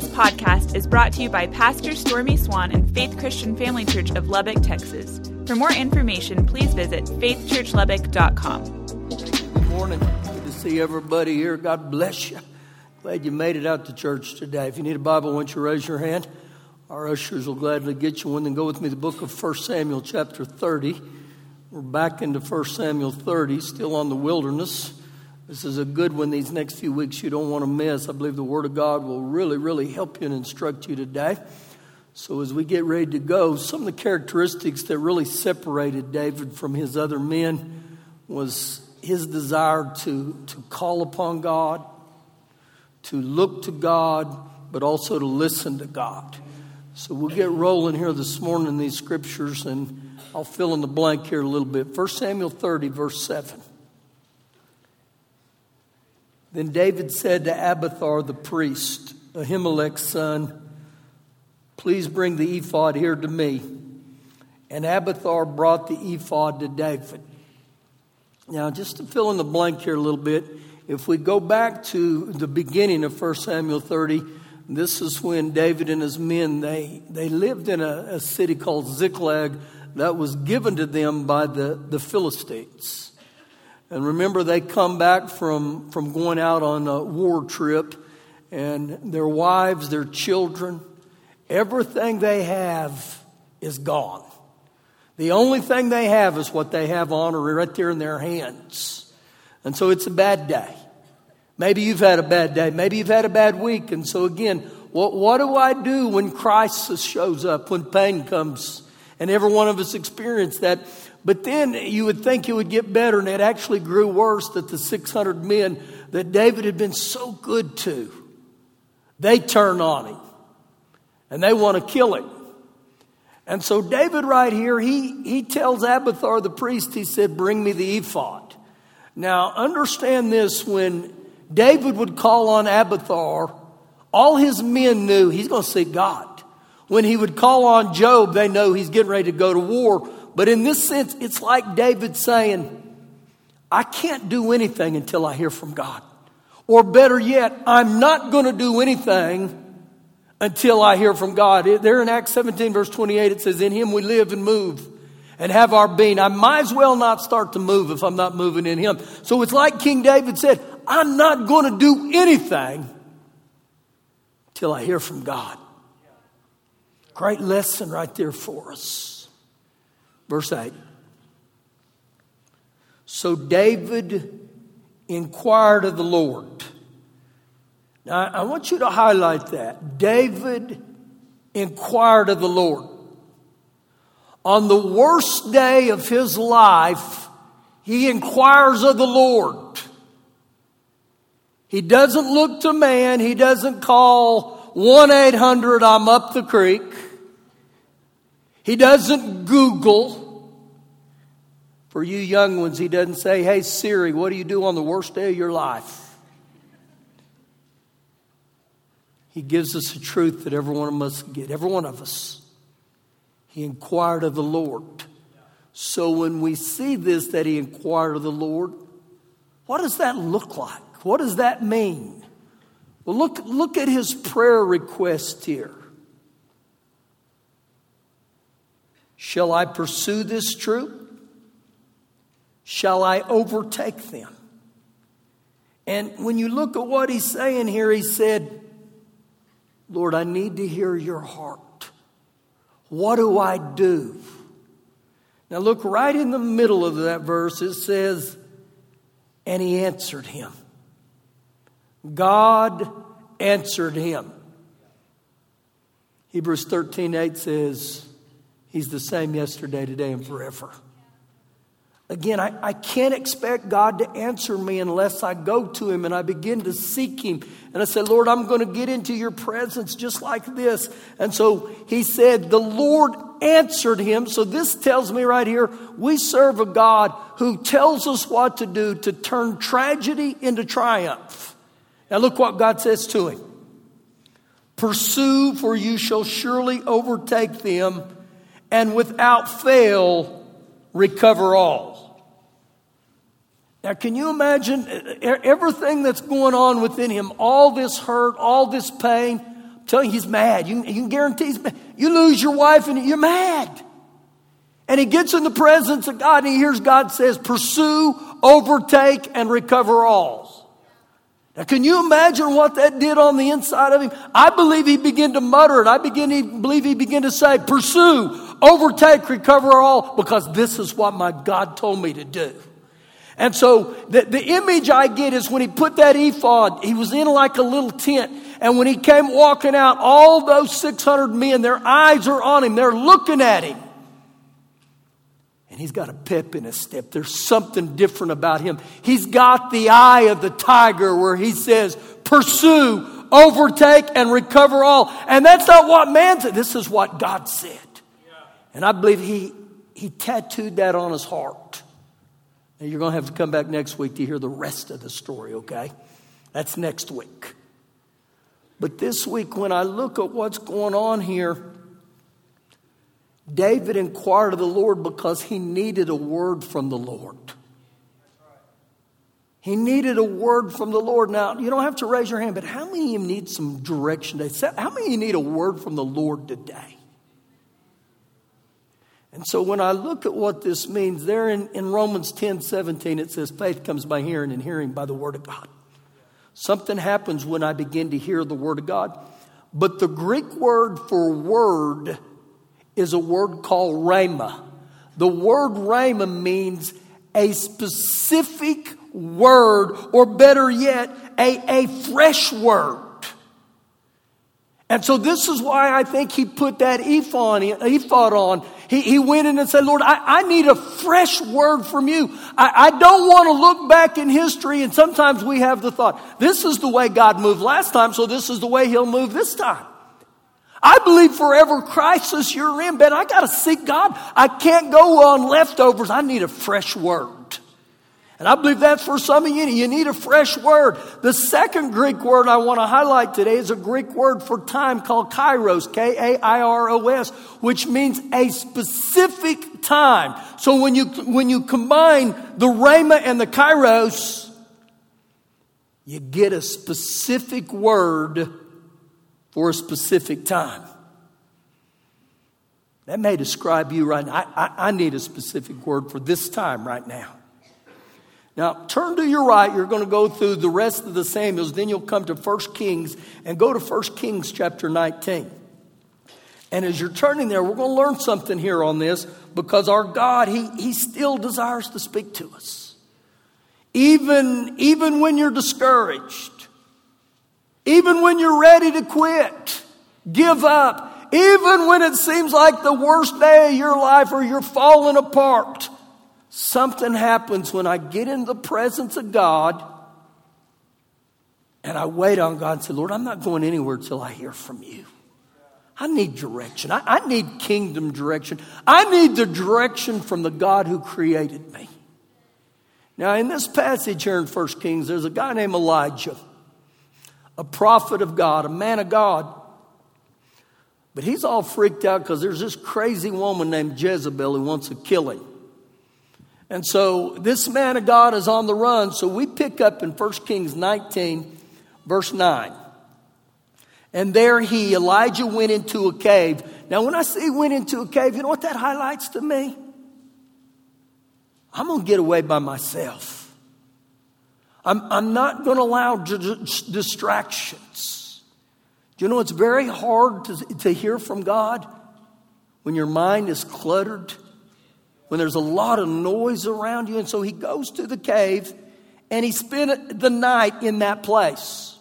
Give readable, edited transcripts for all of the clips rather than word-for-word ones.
This podcast is brought to you by Pastor Stormy Swan and Faith Christian Family Church of Lubbock, Texas. For more information, please visit faithchurchlubbock.com. Good morning. Good to see everybody here. God bless you. Glad you made it out to church today. If you need a Bible, why don't you raise your hand? Our ushers will gladly get you one. Then go with me to the book of 1 Samuel chapter 30. We're back into 1 Samuel 30, still on the wilderness. This is a good one these next few weeks you don't want to miss. I believe the Word of God will really help you and instruct you today. So as we get ready to go, some of the characteristics that really separated David from his other men was his desire to call upon God, to look to God, but also to listen to God. So we'll get rolling here this morning in these scriptures, and I'll fill in the blank here a little bit. 1 Samuel 30, verse 7. Then David said to Abathar the priest, Ahimelech's son, please bring the ephod here to me. And Abathar brought the ephod to David. Now, just to fill in the blank here a little bit, if we go back to the beginning of 1 Samuel 30, this is when David and his men, they lived in a city called Ziklag that was given to them by the Philistines. And remember, they come back from going out on a war trip, and their wives, their children, everything they have is gone. The only thing they have is what they have on or right there in their hands. And so it's a bad day. Maybe you've had a bad day. Maybe you've had a bad week. And so again, what do I do when crisis shows up, when pain comes? And every one of us experienced that. But then you would think it would get better, and it actually grew worse that the 600 men that David had been so good to, they turn on him, and they want to kill him. And so David right here, he tells Abathar the priest, he said, bring me the ephod. Now understand this, when David would call on Abathar, all his men knew he's going to seek God. When he would call on Job, they know he's getting ready to go to war. But in this sense, it's like David saying, I can't do anything until I hear from God. Or better yet, I'm not going to do anything until I hear from God. There in Acts 17, verse 28, it says, in him we live and move and have our being. I might as well not start to move if I'm not moving in him. So it's like King David said, I'm not going to do anything till I hear from God. Great lesson right there for us. Verse 8. So David inquired of the Lord. Now, I want you to highlight that. David inquired of the Lord. On the worst day of his life, he inquires of the Lord. He doesn't look to man. He doesn't call 1-800, I'm up the creek. He doesn't Google. For you young ones, he doesn't say, hey, Siri, what do you do on the worst day of your life? He gives us a truth that every one of us get. Every one of us. He inquired of the Lord. So when we see this, that he inquired of the Lord, what does that look like? What does that mean? Well, look at his prayer request here. Shall I pursue this troop? Shall I overtake them? And when you look at what he's saying here, he said, Lord, I need to hear your heart. What do I do? Now look right in the middle of that verse. It says, and he answered him. God answered him. Hebrews 13:8 says, he's the same yesterday, today, and forever. Again, I can't expect God to answer me unless I go to him and I begin to seek him. And I said, Lord, I'm going to get into your presence just like this. And so he said, the Lord answered him. So this tells me right here, we serve a God who tells us what to do to turn tragedy into triumph. Now look what God says to him. Pursue, for you shall surely overtake them, and without fail, recover all. Now, can you imagine everything that's going on within him? All this hurt, all this pain. telling you, he's mad. You can guarantee he's mad. You lose your wife and you're mad. And he gets in the presence of God and he hears God says, pursue, overtake, and recover all. Now, can you imagine what that did on the inside of him? I believe he began to mutter it. I believe he began to say, pursue, overtake, recover all, because this is what my God told me to do. And so the image I get is when he put that ephod, he was in like a little tent. And when he came walking out, all those 600 men, their eyes are on him. They're looking at him. And he's got a pep in his step. There's something different about him. He's got the eye of the tiger where he says, pursue, overtake, and recover all. And that's not what man said. This is what God said. And I believe he tattooed that on his heart. And you're going to have to come back next week to hear the rest of the story, okay? That's next week. But this week, when I look at what's going on here, David inquired of the Lord because he needed a word from the Lord. He needed a word from the Lord. Now, you don't have to raise your hand, but how many of you need some direction today? How many of you need a word from the Lord today? And so when I look at what this means, there in Romans 10:17, it says, faith comes by hearing and hearing by the word of God. Something happens when I begin to hear the word of God. But the Greek word for word is a word called rhema. The word rhema means a specific word, or better yet, a fresh word. And so this is why I think he put that ephod on. He went in and said, Lord, I need a fresh word from you. I don't want to look back in history. And sometimes we have the thought, this is the way God moved last time, so this is the way he'll move this time. I believe forever crisis you're in, but I got to seek God. I can't go on leftovers. I need a fresh word. And I believe that's for some of you. You need a fresh word. The second Greek word I want to highlight today is a Greek word for time called kairos, K-A-I-R-O-S, which means a specific time. So when you combine the rhema and the kairos, you get a specific word for a specific time. That may describe you right now. I need a specific word for this time right now. Now, turn to your right. You're going to go through the rest of the Samuels. Then you'll come to 1 Kings and go to 1 Kings chapter 19. And as you're turning there, we're going to learn something here on this, because our God, he still desires to speak to us. Even when you're discouraged, even when you're ready to quit, give up, even when it seems like the worst day of your life or you're falling apart, something happens when I get in the presence of God and I wait on God and say, Lord, I'm not going anywhere till I hear from you. I need direction. I need kingdom direction. I need the direction from the God who created me. Now, in this passage here in 1 Kings, there's a guy named Elijah, a prophet of God, a man of God. But he's all freaked out because there's this crazy woman named Jezebel who wants to kill him. And so this man of God is on the run. So we pick up in 1 Kings 19, verse 9. And there Elijah went into a cave. Now, when I say went into a cave, you know what that highlights to me? I'm going to get away by myself. I'm not going to allow distractions. Do you know it's very hard to hear from God when your mind is cluttered? When there's a lot of noise around you. And so he goes to the cave and he spent the night in that place.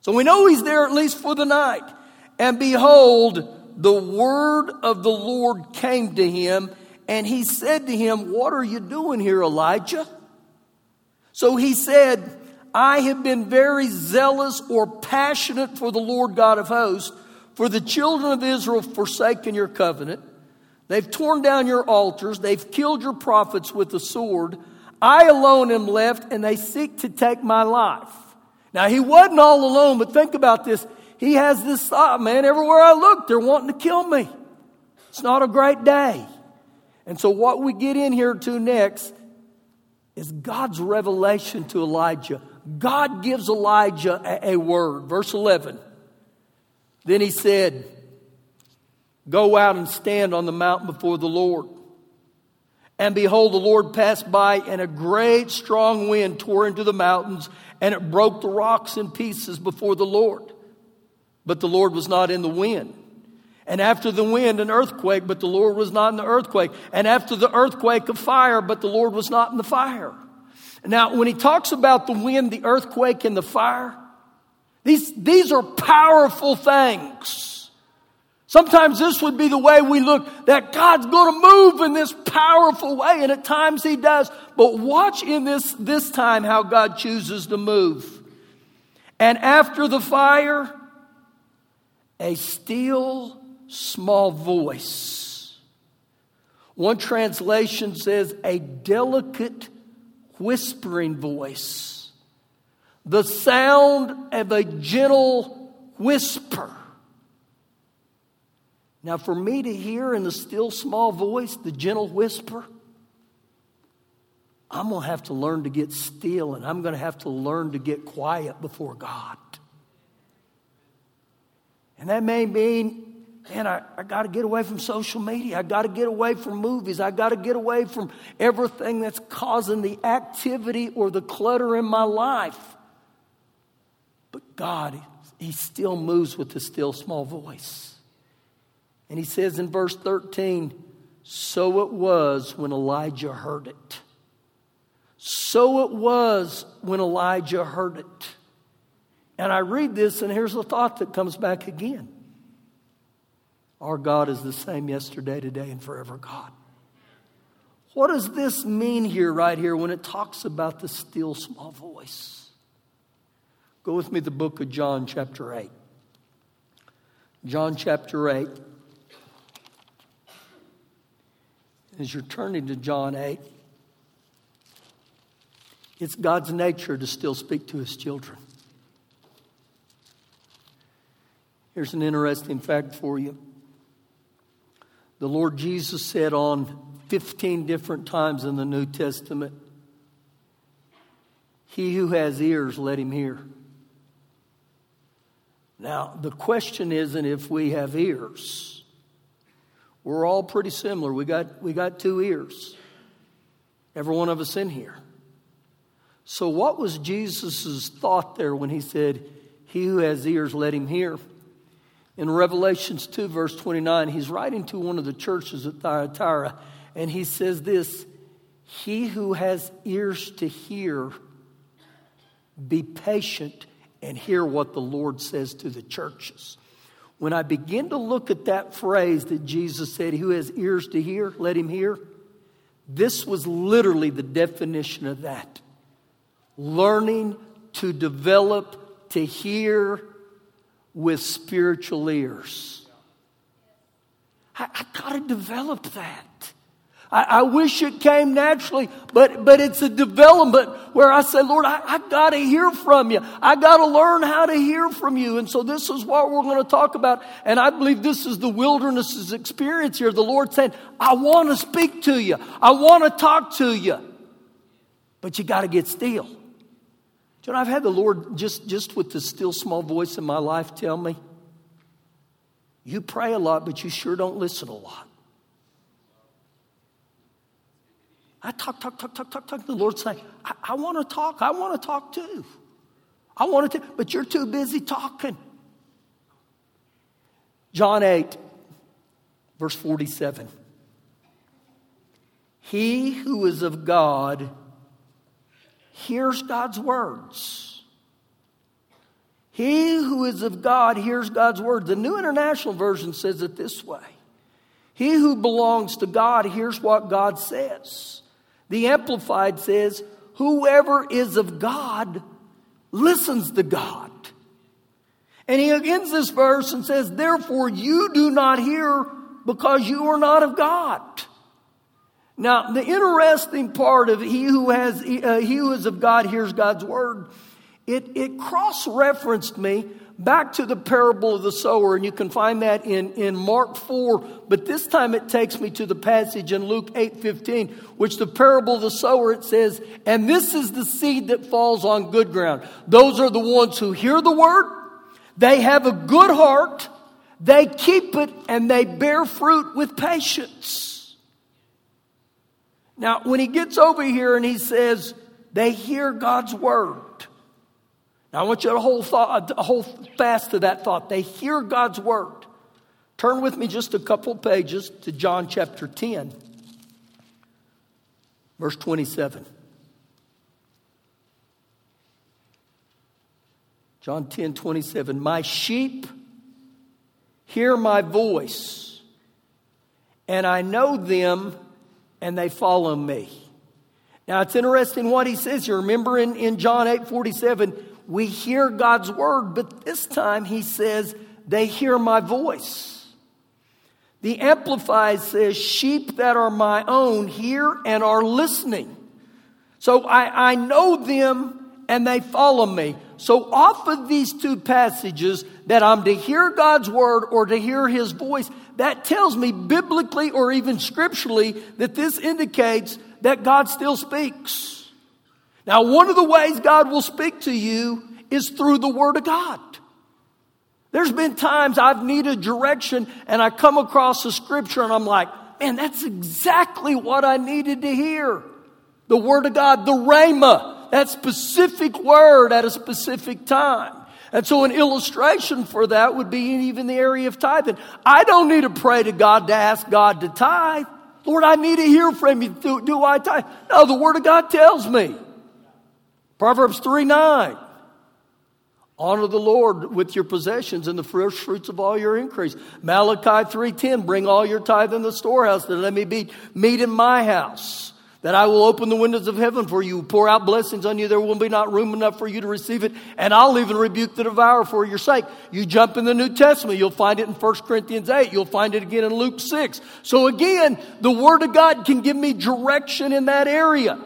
So we know he's there at least for the night. And behold, the word of the Lord came to him, and he said to him, what are you doing here, Elijah? So he said, I have been very zealous or passionate for the Lord God of hosts, for the children of Israel have forsaken your covenant. They've torn down your altars. They've killed your prophets with the sword. I alone am left, and they seek to take my life. Now, he wasn't all alone, but think about this. He has this thought, man, everywhere I look, they're wanting to kill me. It's not a great day. And so what we get in here to next is God's revelation to Elijah. God gives Elijah a word. Verse 11. Then he said, "Go out and stand on the mountain before the Lord." And behold, the Lord passed by, and a great strong wind tore into the mountains, and it broke the rocks in pieces before the Lord. But the Lord was not in the wind. And after the wind, an earthquake, but the Lord was not in the earthquake. And after the earthquake, a fire, but the Lord was not in the fire. Now, when he talks about the wind, the earthquake, and the fire, these are powerful things. Sometimes this would be the way we look, that God's going to move in this powerful way, and at times he does. But watch in this time how God chooses to move. And after the fire, a still small voice. One translation says a delicate whispering voice. The sound of a gentle whisper. Now, for me to hear in the still small voice, the gentle whisper, I'm going to have to learn to get still, and I'm going to have to learn to get quiet before God. And that may mean, man, I got to get away from social media. I got to get away from movies. I got to get away from everything that's causing the activity or the clutter in my life. But God, he still moves with the still small voice. And he says in verse 13, so it was when Elijah heard it. So it was when Elijah heard it. And I read this, and here's the thought that comes back again. Our God is the same yesterday, today, and forever God. What does this mean here, right here, when it talks about the still small voice? Go with me to the book of John chapter 8. John chapter 8. As you're turning to John 8, it's God's nature to still speak to his children. Here's an interesting fact for you. The Lord Jesus said on 15 different times in the New Testament, "He who has ears, let him hear." Now, the question isn't if we have ears. We're all pretty similar. We got two ears. Every one of us in here. So what was Jesus' thought there when he said, "He who has ears, let him hear"? In Revelations 2, verse 29, he's writing to one of the churches at Thyatira, and he says this, "He who has ears to hear, be patient and hear what the Lord says to the churches." When I begin to look at that phrase that Jesus said, "Who has ears to hear, let him hear," this was literally the definition of that. Learning to develop to hear with spiritual ears. I got to develop that. I wish it came naturally, but it's a development where I say, "Lord, I got to hear from you. I got to learn how to hear from you." And so this is what we're going to talk about. And I believe this is the wilderness's experience here. The Lord saying, "I want to speak to you. I want to talk to you. But you got to get still." You know, I've had the Lord just with the still small voice in my life tell me, "You pray a lot, but you sure don't listen a lot." I talk. The Lord's saying, I want to talk. I want to talk too. I want to, but you're too busy talking. John 8, verse 47. He who is of God hears God's words. He who is of God hears God's words. The New International Version says it this way. He who belongs to God hears what God says. The Amplified says, whoever is of God listens to God. And he ends this verse and says, therefore you do not hear because you are not of God. Now, the interesting part of he who is of God hears God's word, it cross-referenced me back to the parable of the sower, and you can find that in Mark 4, but this time it takes me to the passage in Luke 8:15, which the parable of the sower, it says, and this is the seed that falls on good ground. Those are the ones who hear the word, they have a good heart, they keep it and they bear fruit with patience. Now, when he gets over here and he says, they hear God's word. Now, I want you to hold fast to that thought. They hear God's word. Turn with me just a couple pages to John chapter 10, verse 27. John 10:27. My sheep hear my voice, and I know them, and they follow me. Now, it's interesting what he says here. Remember in John 8:47, we hear God's word, but this time he says, they hear my voice. The Amplified says, sheep that are my own hear and are listening. So I know them and they follow me. So off of these two passages that I'm to hear God's word or to hear his voice, that tells me biblically or even scripturally that this indicates that God still speaks. Now, one of the ways God will speak to you is through the Word of God. There's been times I've needed direction and I come across a scripture and I'm like, man, that's exactly what I needed to hear. The Word of God, the Rhema, that specific word at a specific time. And so an illustration for that would be in even the area of tithing. I don't need to pray to God to ask God to tithe. Lord, I need to hear from you. Do I tithe? No, the Word of God tells me. Proverbs 3:9. Honor the Lord with your possessions and the first fruits of all your increase. Malachi 3:10. Bring all your tithe in the storehouse, that let me be meat in my house. That I will open the windows of heaven for you, pour out blessings on you. There will be not room enough for you to receive it. And I'll even rebuke the devourer for your sake. You jump in the New Testament. You'll find it in 1 Corinthians 8. You'll find it again in Luke 6. So again, the Word of God can give me direction in that area.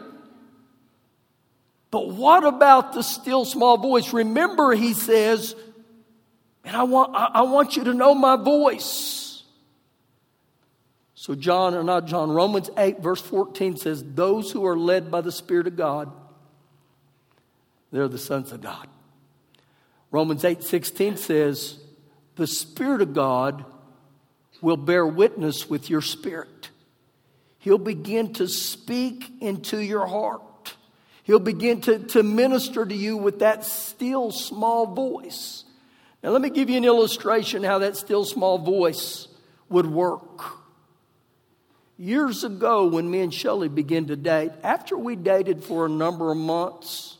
But what about the still small voice? Remember, he says, and I want you to know my voice. So Romans 8 verse 14 says, those who are led by the Spirit of God, they're the sons of God. Romans 8:16 says, the Spirit of God will bear witness with your spirit. He'll begin to speak into your heart. He'll begin to minister to you with that still small voice. Now let me give you an illustration how that still small voice would work. Years ago, when me and Shelley began to date, after we dated for a number of months,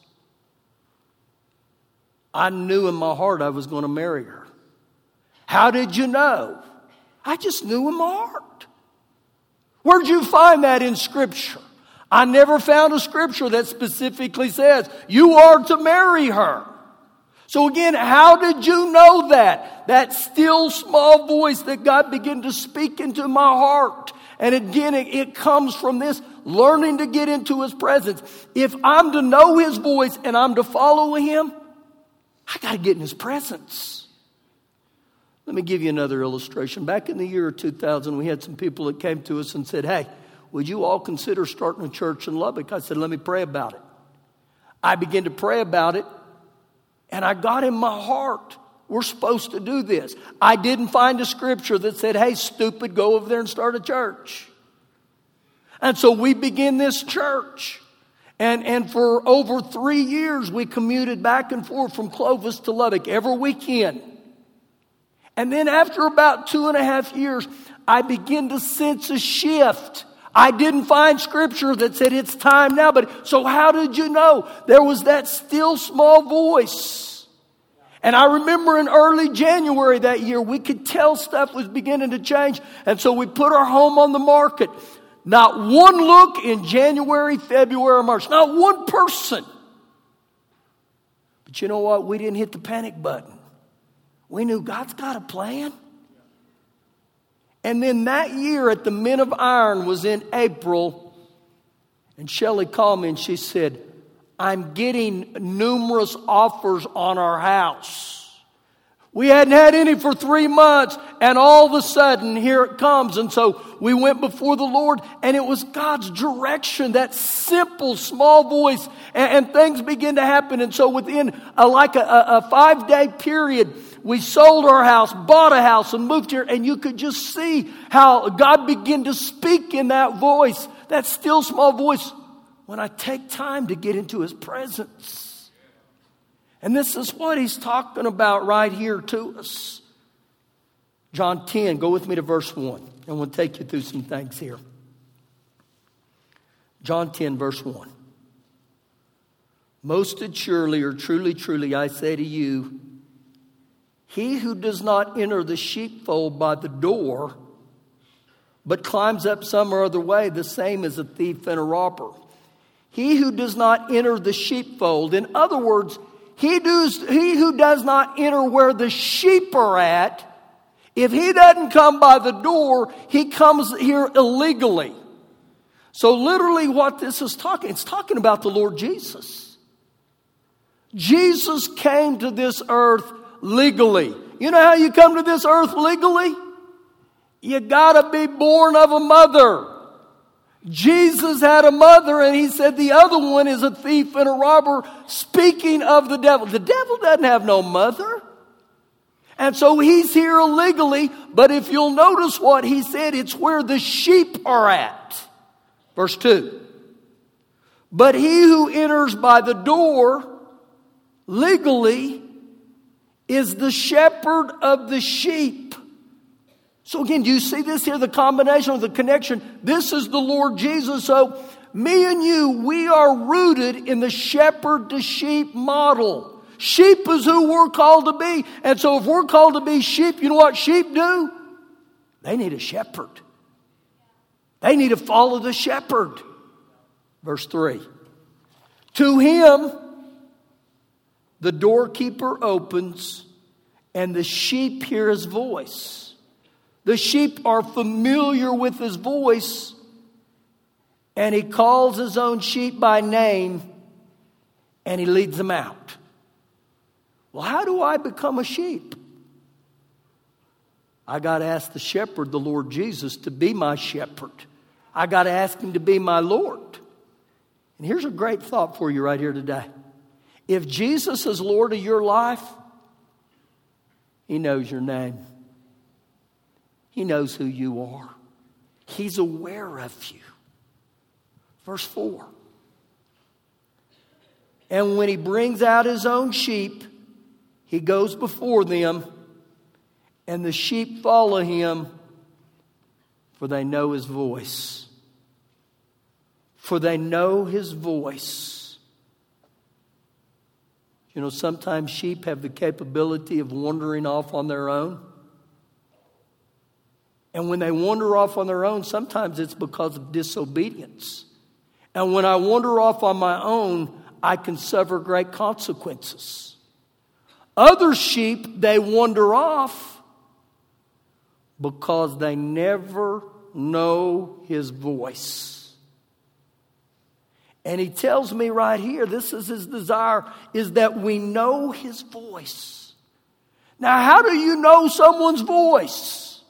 I knew in my heart I was going to marry her. How did you know? I just knew in my heart. Where'd you find that in Scripture? I never found a Scripture that specifically says, you are to marry her. So again, how did you know that? That still small voice that God began to speak into my heart. And again, it comes from this learning to get into his presence. If I'm to know his voice and I'm to follow him, I got to get in his presence. Let me give you another illustration. Back in the year 2000, we had some people that came to us and said, hey, would you all consider starting a church in Lubbock? I said, let me pray about it. I began to pray about it, and I got in my heart, we're supposed to do this. I didn't find a scripture that said, hey, stupid, go over there and start a church. And so we began this church. And for over 3 years, we commuted back and forth from Clovis to Lubbock every weekend. And then after about 2.5 years, I began to sense a shift. I didn't find scripture that said it's time now. But so how did you know? There was that still small voice. And I remember in early January that year, we could tell stuff was beginning to change. And so we put our home on the market. Not one look in January, February, March. Not one person. But you know what? We didn't hit the panic button. We knew God's got a plan. And then that year at the Men of Iron was in April. And Shelley called me and she said, I'm getting numerous offers on our house. We hadn't had any for 3 months, and all of a sudden, here it comes. And so we went before the Lord, and it was God's direction, that simple, small voice, and things began to happen. And so within a 5-day period, We sold our house, bought a house, and moved here. And you could just see how God began to speak in that voice, that still small voice, when I take time to get into His presence. And this is what He's talking about right here to us. John 10, go with me to verse 1. And we'll take you through some things here. John 10, verse 1. Most assuredly, or truly, truly, I say to you, he who does not enter the sheepfold by the door, but climbs up some other way, the same as a thief and a robber. He who does not enter the sheepfold, in other words, he who does not enter where the sheep are at, if he doesn't come by the door, he comes here illegally. So literally what this is talking, it's talking about the Lord Jesus. Jesus came to this earth legally. You know how you come to this earth legally? You gotta be born of a mother. Jesus had a mother, and He said the other one is a thief and a robber, speaking of the devil. The devil doesn't have no mother. And so he's here illegally, but if you'll notice what he said, it's where the sheep are at. Verse 2. But he who enters by the door legally is the shepherd of the sheep. So again, do you see this here? The combination of the connection. This is the Lord Jesus. So me and you, we are rooted in the shepherd to sheep model. Sheep is who we're called to be. And so if we're called to be sheep, you know what sheep do? They need a shepherd. They need to follow the shepherd. Verse 3. To him, the doorkeeper opens, and the sheep hear his voice. The sheep are familiar with his voice, and he calls his own sheep by name, and he leads them out. Well, how do I become a sheep? I got to ask the shepherd, the Lord Jesus, to be my shepherd. I got to ask Him to be my Lord. And here's a great thought for you right here today. If Jesus is Lord of your life, He knows your name. He knows who you are. He's aware of you. Verse 4. And when He brings out His own sheep, He goes before them, and the sheep follow Him, for they know His voice. For they know His voice. You know, sometimes sheep have the capability of wandering off on their own. And when they wander off on their own, sometimes it's because of disobedience. And when I wander off on my own, I can suffer great consequences. Other sheep, they wander off because they never know His voice. And He tells me right here, this is His desire, is that we know His voice. Now, how do you know someone's voice?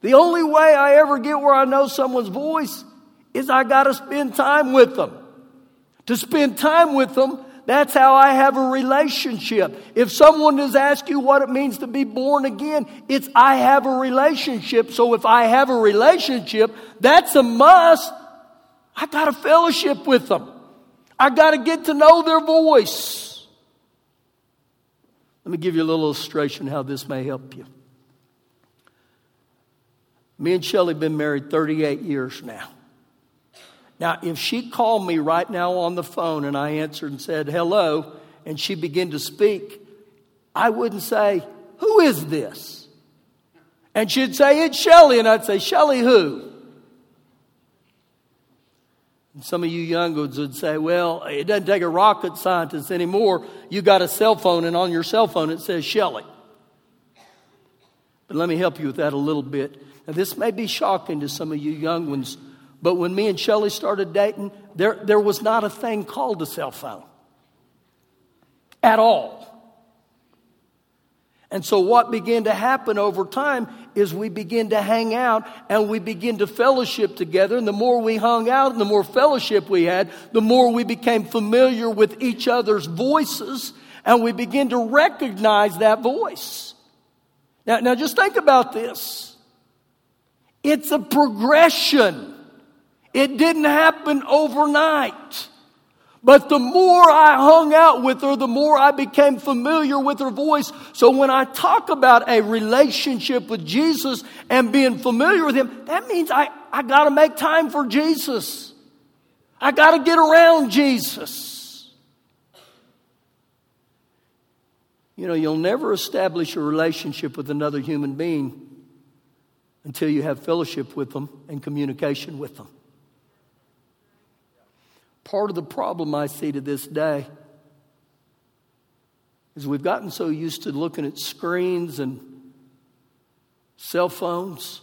The only way I ever get where I know someone's voice is I got to spend time with them. To spend time with them, that's how I have a relationship. If someone does ask you what it means to be born again, it's I have a relationship. So if I have a relationship, that's a must. I got to fellowship with them. I got to get to know their voice. Let me give you a little illustration how this may help you. Me and Shelley have been married 38 years now. Now, if she called me right now on the phone and I answered and said, hello, and she began to speak, I wouldn't say, who is this? And she'd say, it's Shelley. And I'd say, Shelley who? And some of you young ones would say, well, it doesn't take a rocket scientist anymore. You got a cell phone, and on your cell phone it says Shelley. But let me help you with that a little bit. Now, this may be shocking to some of you young ones, but when me and Shelley started dating, there was not a thing called a cell phone at all. And so what began to happen over time is we began to hang out and we began to fellowship together. And the more we hung out and the more fellowship we had, the more we became familiar with each other's voices. and we begin to recognize that voice. Now just think about this. It's a progression. It didn't happen overnight. But the more I hung out with her, the more I became familiar with her voice. So when I talk about a relationship with Jesus and being familiar with him, that means I got to make time for Jesus. I got to get around Jesus. You know, you'll never establish a relationship with another human being until you have fellowship with them and communication with them. Part of the problem I see to this day is we've gotten so used to looking at screens and cell phones.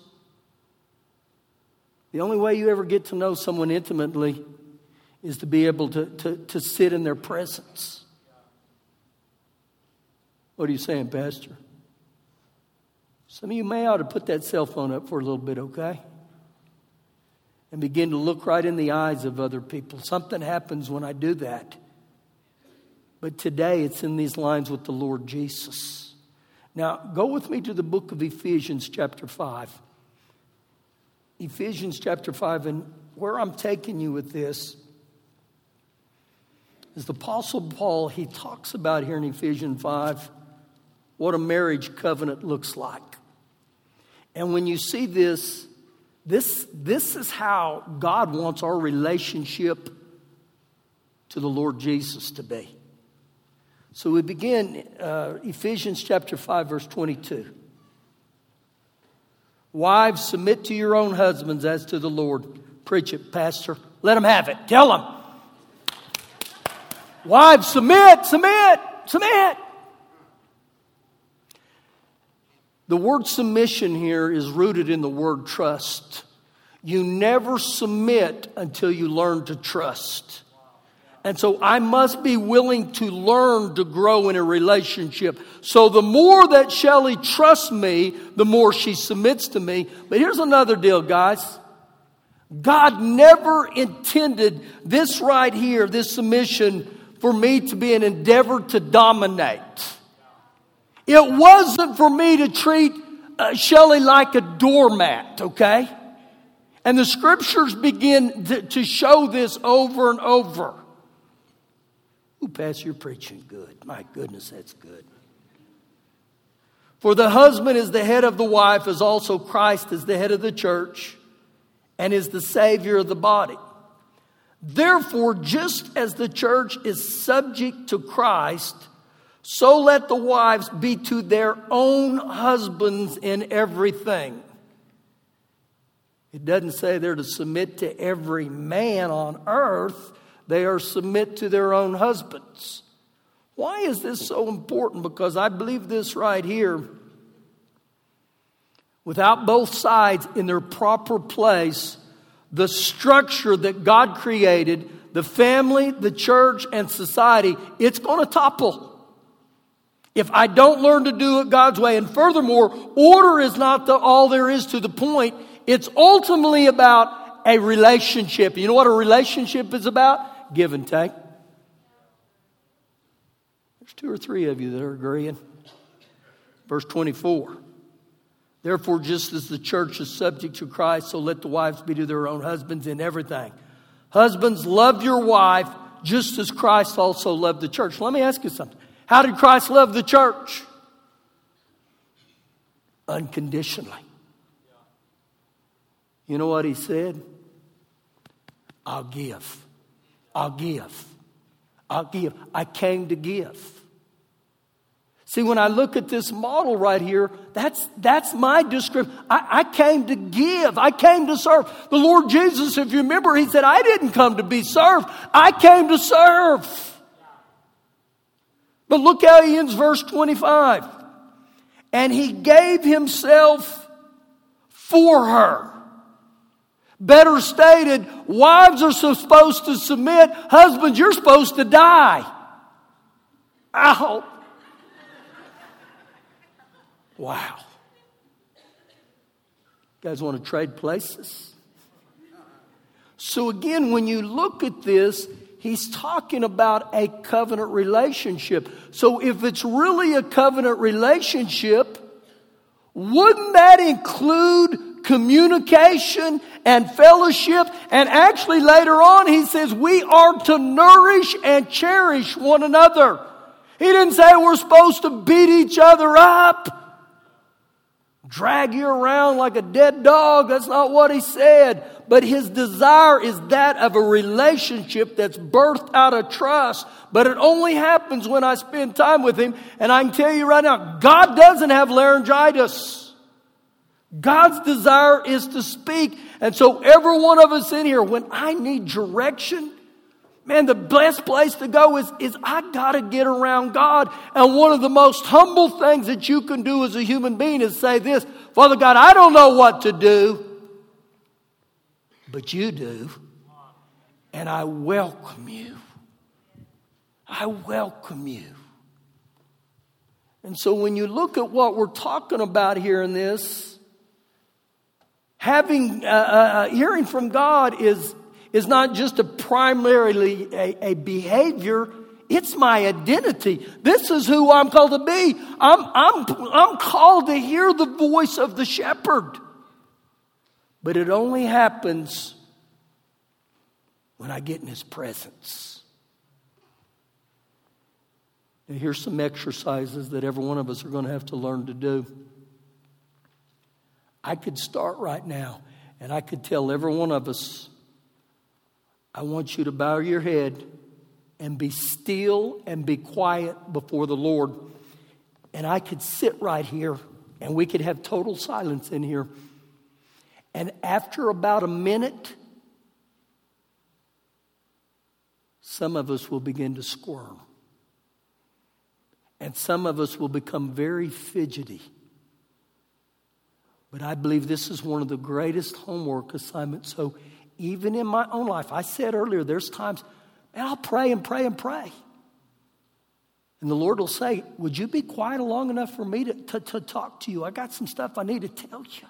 The only way you ever get to know someone intimately is to be able to sit in their presence. What are you saying, Pastor? Some of you may ought to put that cell phone up for a little bit, okay? And begin to look right in the eyes of other people. Something happens when I do that. But today it's in these lines with the Lord Jesus. Now go with me to the book of Ephesians chapter 5. Ephesians chapter 5, and where I'm taking you with this is the Apostle Paul. He talks about here in Ephesians 5 what a marriage covenant looks like. And when you see this, This is how God wants our relationship to the Lord Jesus to be. So we begin Ephesians chapter 5, verse 22. Wives, submit to your own husbands as to the Lord. Preach it, Pastor. Let them have it. Tell them. Wives, submit. The word submission here is rooted in the word trust. You never submit until you learn to trust. And so I must be willing to learn to grow in a relationship. So the more that Shelley trusts me, the more she submits to me. But here's another deal, guys. God never intended this right here, this submission, for me to be an endeavor to dominate. It wasn't for me to treat Shelley like a doormat, okay? And the scriptures begin to show this over and over. Ooh, Pastor, you're preaching good. My goodness, that's good. For the husband is the head of the wife, as also Christ is the head of the church, and is the Savior of the body. Therefore, just as the church is subject to Christ, so let the wives be to their own husbands in everything. It doesn't say they're to submit to every man on earth. They are submit to their own husbands. Why is this so important? Because I believe this right here. Without both sides in their proper place, the structure that God created, the family, the church, and society, it's going to topple. If I don't learn to do it God's way. And furthermore, order is not all there is to the point. It's ultimately about a relationship. You know what a relationship is about? Give and take. There's two or three of you that are agreeing. Verse 24. Therefore, just as the church is subject to Christ, so let the wives be to their own husbands in everything. Husbands, love your wife just as Christ also loved the church. Let me ask you something. How did Christ love the church? Unconditionally. You know what he said? I'll give. I came to give. See, when I look at this model right here, that's my description. I came to give. I came to serve. The Lord Jesus, if you remember, he said, I didn't come to be served. I came to serve. But look how he ends verse 25. And he gave himself for her. Better stated, wives are supposed to submit. Husbands, you're supposed to die. I hope. Wow. You guys want to trade places? So again, when you look at this, he's talking about a covenant relationship. So if it's really a covenant relationship, wouldn't that include communication and fellowship? And actually later on he says we are to nourish and cherish one another. He didn't say we're supposed to beat each other up, drag you around like a dead dog. That's not what he said. But his desire is that of a relationship that's birthed out of trust. But it only happens when I spend time with him. And I can tell you right now, God doesn't have laryngitis. God's desire is to speak. And so every one of us in here, when I need direction, man, the best place to go is I got to get around God. And one of the most humble things that you can do as a human being is say this: Father God, I don't know what to do, but you do. And I welcome you. I welcome you. And so when you look at what we're talking about here in this, having hearing from God is not just a primarily a behavior, it's my identity. This is who I'm called to be. I'm called to hear the voice of the shepherd. But it only happens when I get in his presence. And here's some exercises that every one of us are going to have to learn to do. I could start right now, and I could tell every one of us, I want you to bow your head and be still and be quiet before the Lord. And I could sit right here and we could have total silence in here. And after about a minute, some of us will begin to squirm. And some of us will become very fidgety. But I believe this is one of the greatest homework assignments. So even in my own life, I said earlier, there's times, man, I'll pray and pray and pray. And the Lord will say, would you be quiet long enough for me to talk to you? I got some stuff I need to tell you.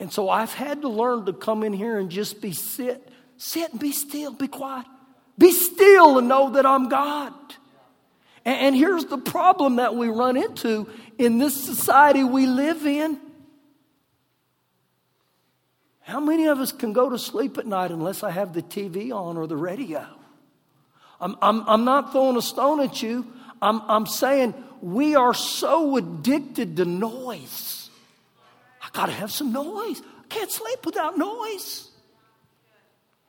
And so I've had to learn to come in here and just be sit and be still, be quiet. Be still and know that I'm God. And here's the problem that we run into in this society we live in. How many of us can go to sleep at night unless I have the TV on or the radio? I'm not throwing a stone at you. I'm saying we are so addicted to noise. I got to have some noise. I can't sleep without noise.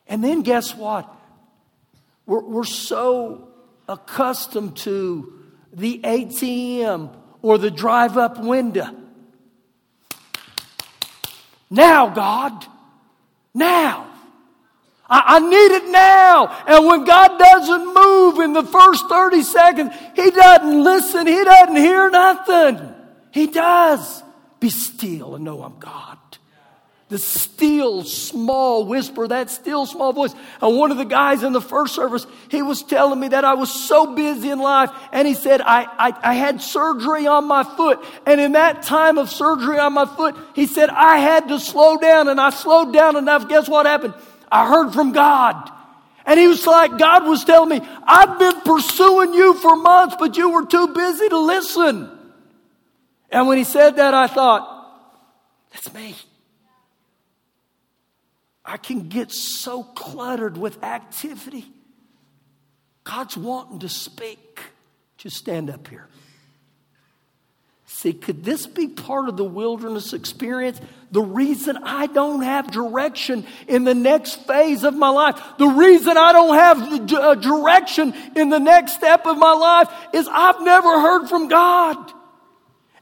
And then guess what? We're so accustomed to the ATM or the drive-up window. Now, God, now. I need it now. And when God doesn't move in the first 30 seconds, he doesn't listen. He doesn't hear nothing. He does. Be still and know I'm God. The still small whisper, that still small voice. And one of the guys in the first service, he was telling me that I was so busy in life. And he said, I had surgery on my foot. And in that time of surgery on my foot, he said, I had to slow down. And I slowed down enough. Guess what happened? I heard from God. And he was like, God was telling me, I've been pursuing you for months, but you were too busy to listen. And when he said that, I thought, that's me. I can get so cluttered with activity. God's wanting to speak. Just stand up here. See, could this be part of the wilderness experience? The reason I don't have direction in the next phase of my life, the reason I don't have direction in the next step of my life is I've never heard from God.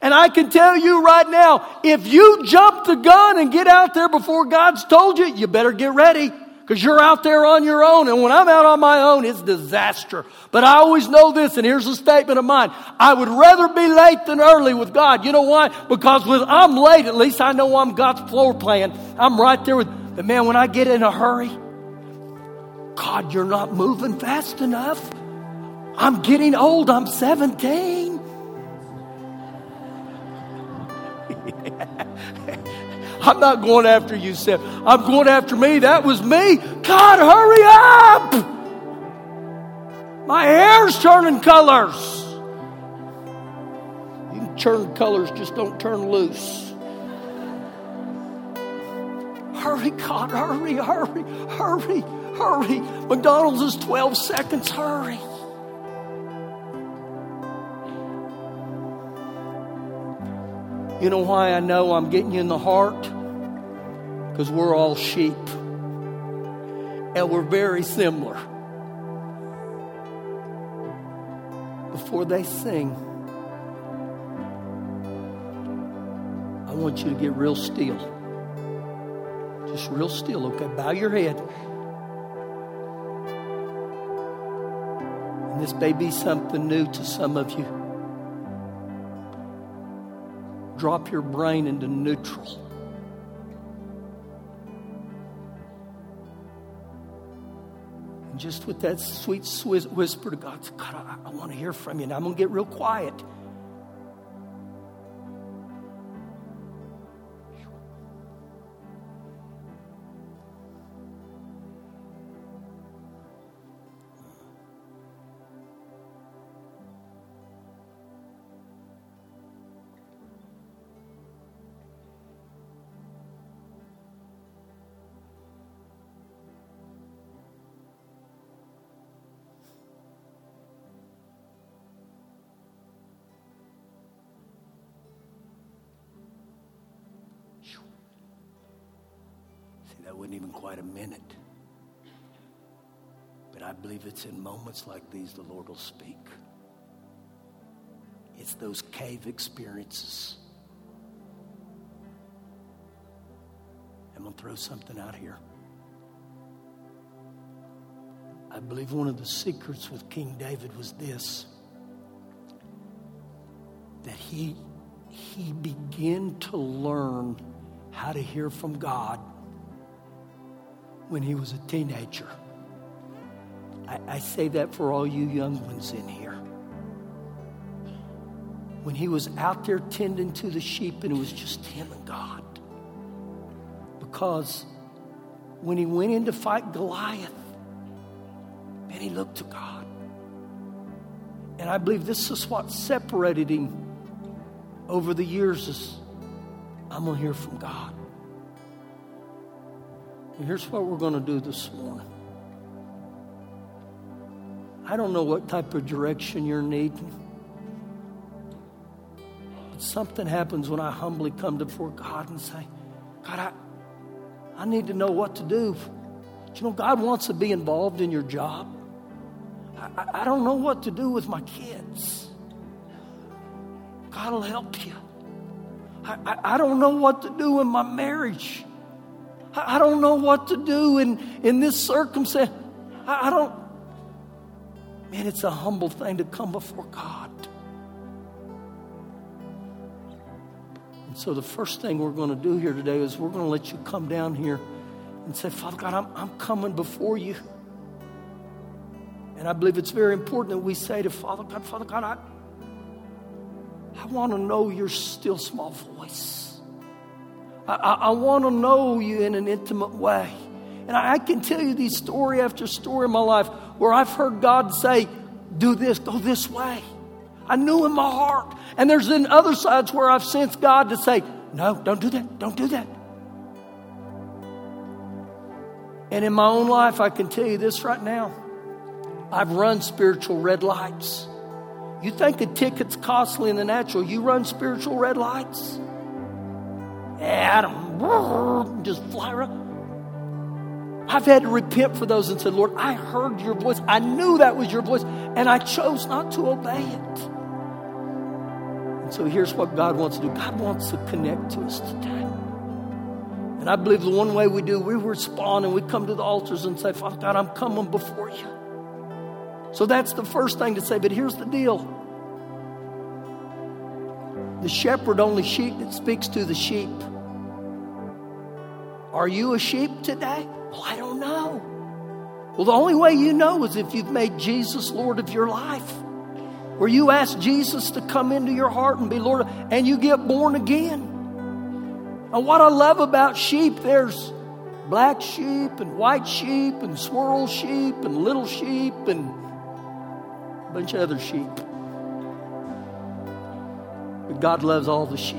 And I can tell you right now, if you jump the gun and get out there before God's told you, you better get ready, because you're out there on your own. And when I'm out on my own, it's disaster. But I always know this, and here's a statement of mine. I would rather be late than early with God. You know why? Because when I'm late, at least I know I'm God's floor plan. I'm right there with, but man, when I get in a hurry, God, you're not moving fast enough. I'm getting old. I'm 17. I'm not going after you, Seth. I'm going after me. That was me. God, hurry up. My hair's turning colors. You can turn colors, just don't turn loose. Hurry, God, hurry, hurry, hurry, hurry. McDonald's is 12 seconds, hurry. You know why I know I'm getting you in the heart? Because we're all sheep. And we're very similar. Before they sing, I want you to get real still. Just real still, okay? Bow your head. And this may be something new to some of you. Drop your brain into neutral. And just with that sweet whisper to God, God, I want to hear from you. And I'm going to get real quiet. That wasn't even quite a minute. But I believe it's in moments like these the Lord will speak. It's those cave experiences. I'm going to throw something out here. I believe one of the secrets with King David was this. That he began to learn how to hear from God when he was a teenager. I say that for all you young ones in here. When he was out there tending to the sheep, and it was just him and God. Because when he went in to fight Goliath, and he looked to God. And I believe this is what separated him over the years is, I'm going to hear from God. And here's what we're going to do this morning. I don't know what type of direction you're needing. But something happens when I humbly come before God and say, God, I need to know what to do. But you know, God wants to be involved in your job. I don't know what to do with my kids. God will help you. I don't know what to do in my marriage. I don't know what to do in this circumstance. I don't. Man, it's a humble thing to come before God. And so the first thing we're going to do here today is we're going to let you come down here and say, Father God, I'm coming before you. And I believe it's very important that we say to Father God, I want to know your still small voice. I want to know you in an intimate way. And I can tell you these story after story in my life where I've heard God say, do this, go this way. I knew in my heart. And there's been other sides where I've sensed God to say, no, don't do that, don't do that. And in my own life, I can tell you this right now. I've run spiritual red lights. You think a ticket's costly in the natural. You run spiritual red lights. Adam, just fly around. I've had to repent for those and said, Lord, I heard your voice. I knew that was your voice, and I chose not to obey it. And so here's what God wants to do. God wants to connect to us today. And I believe the one way we do, we respond and we come to the altars and say, Father God, I'm coming before you. So that's the first thing to say, but here's the deal. The shepherd only sheep that speaks to the sheep. Are you a sheep today? Well, I don't know. Well, the only way you know is if you've made Jesus Lord of your life. Where you ask Jesus to come into your heart and be Lord, and you get born again. And what I love about sheep, there's black sheep and white sheep and swirl sheep and little sheep and a bunch of other sheep. But God loves all the sheep.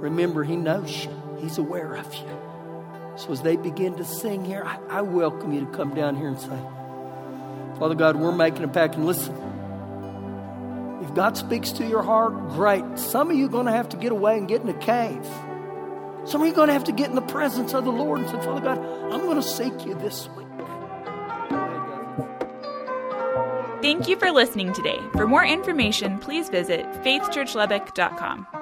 Remember, He knows you. He's aware of you. So as they begin to sing here, I welcome you to come down here and say, Father God, we're making a pact. And listen, if God speaks to your heart, great. Some of you are going to have to get away and get in a cave. Some of you are going to have to get in the presence of the Lord and say, Father God, I'm going to seek you this week. Thank you for listening today. For more information, please visit faithchurchlubbock.com.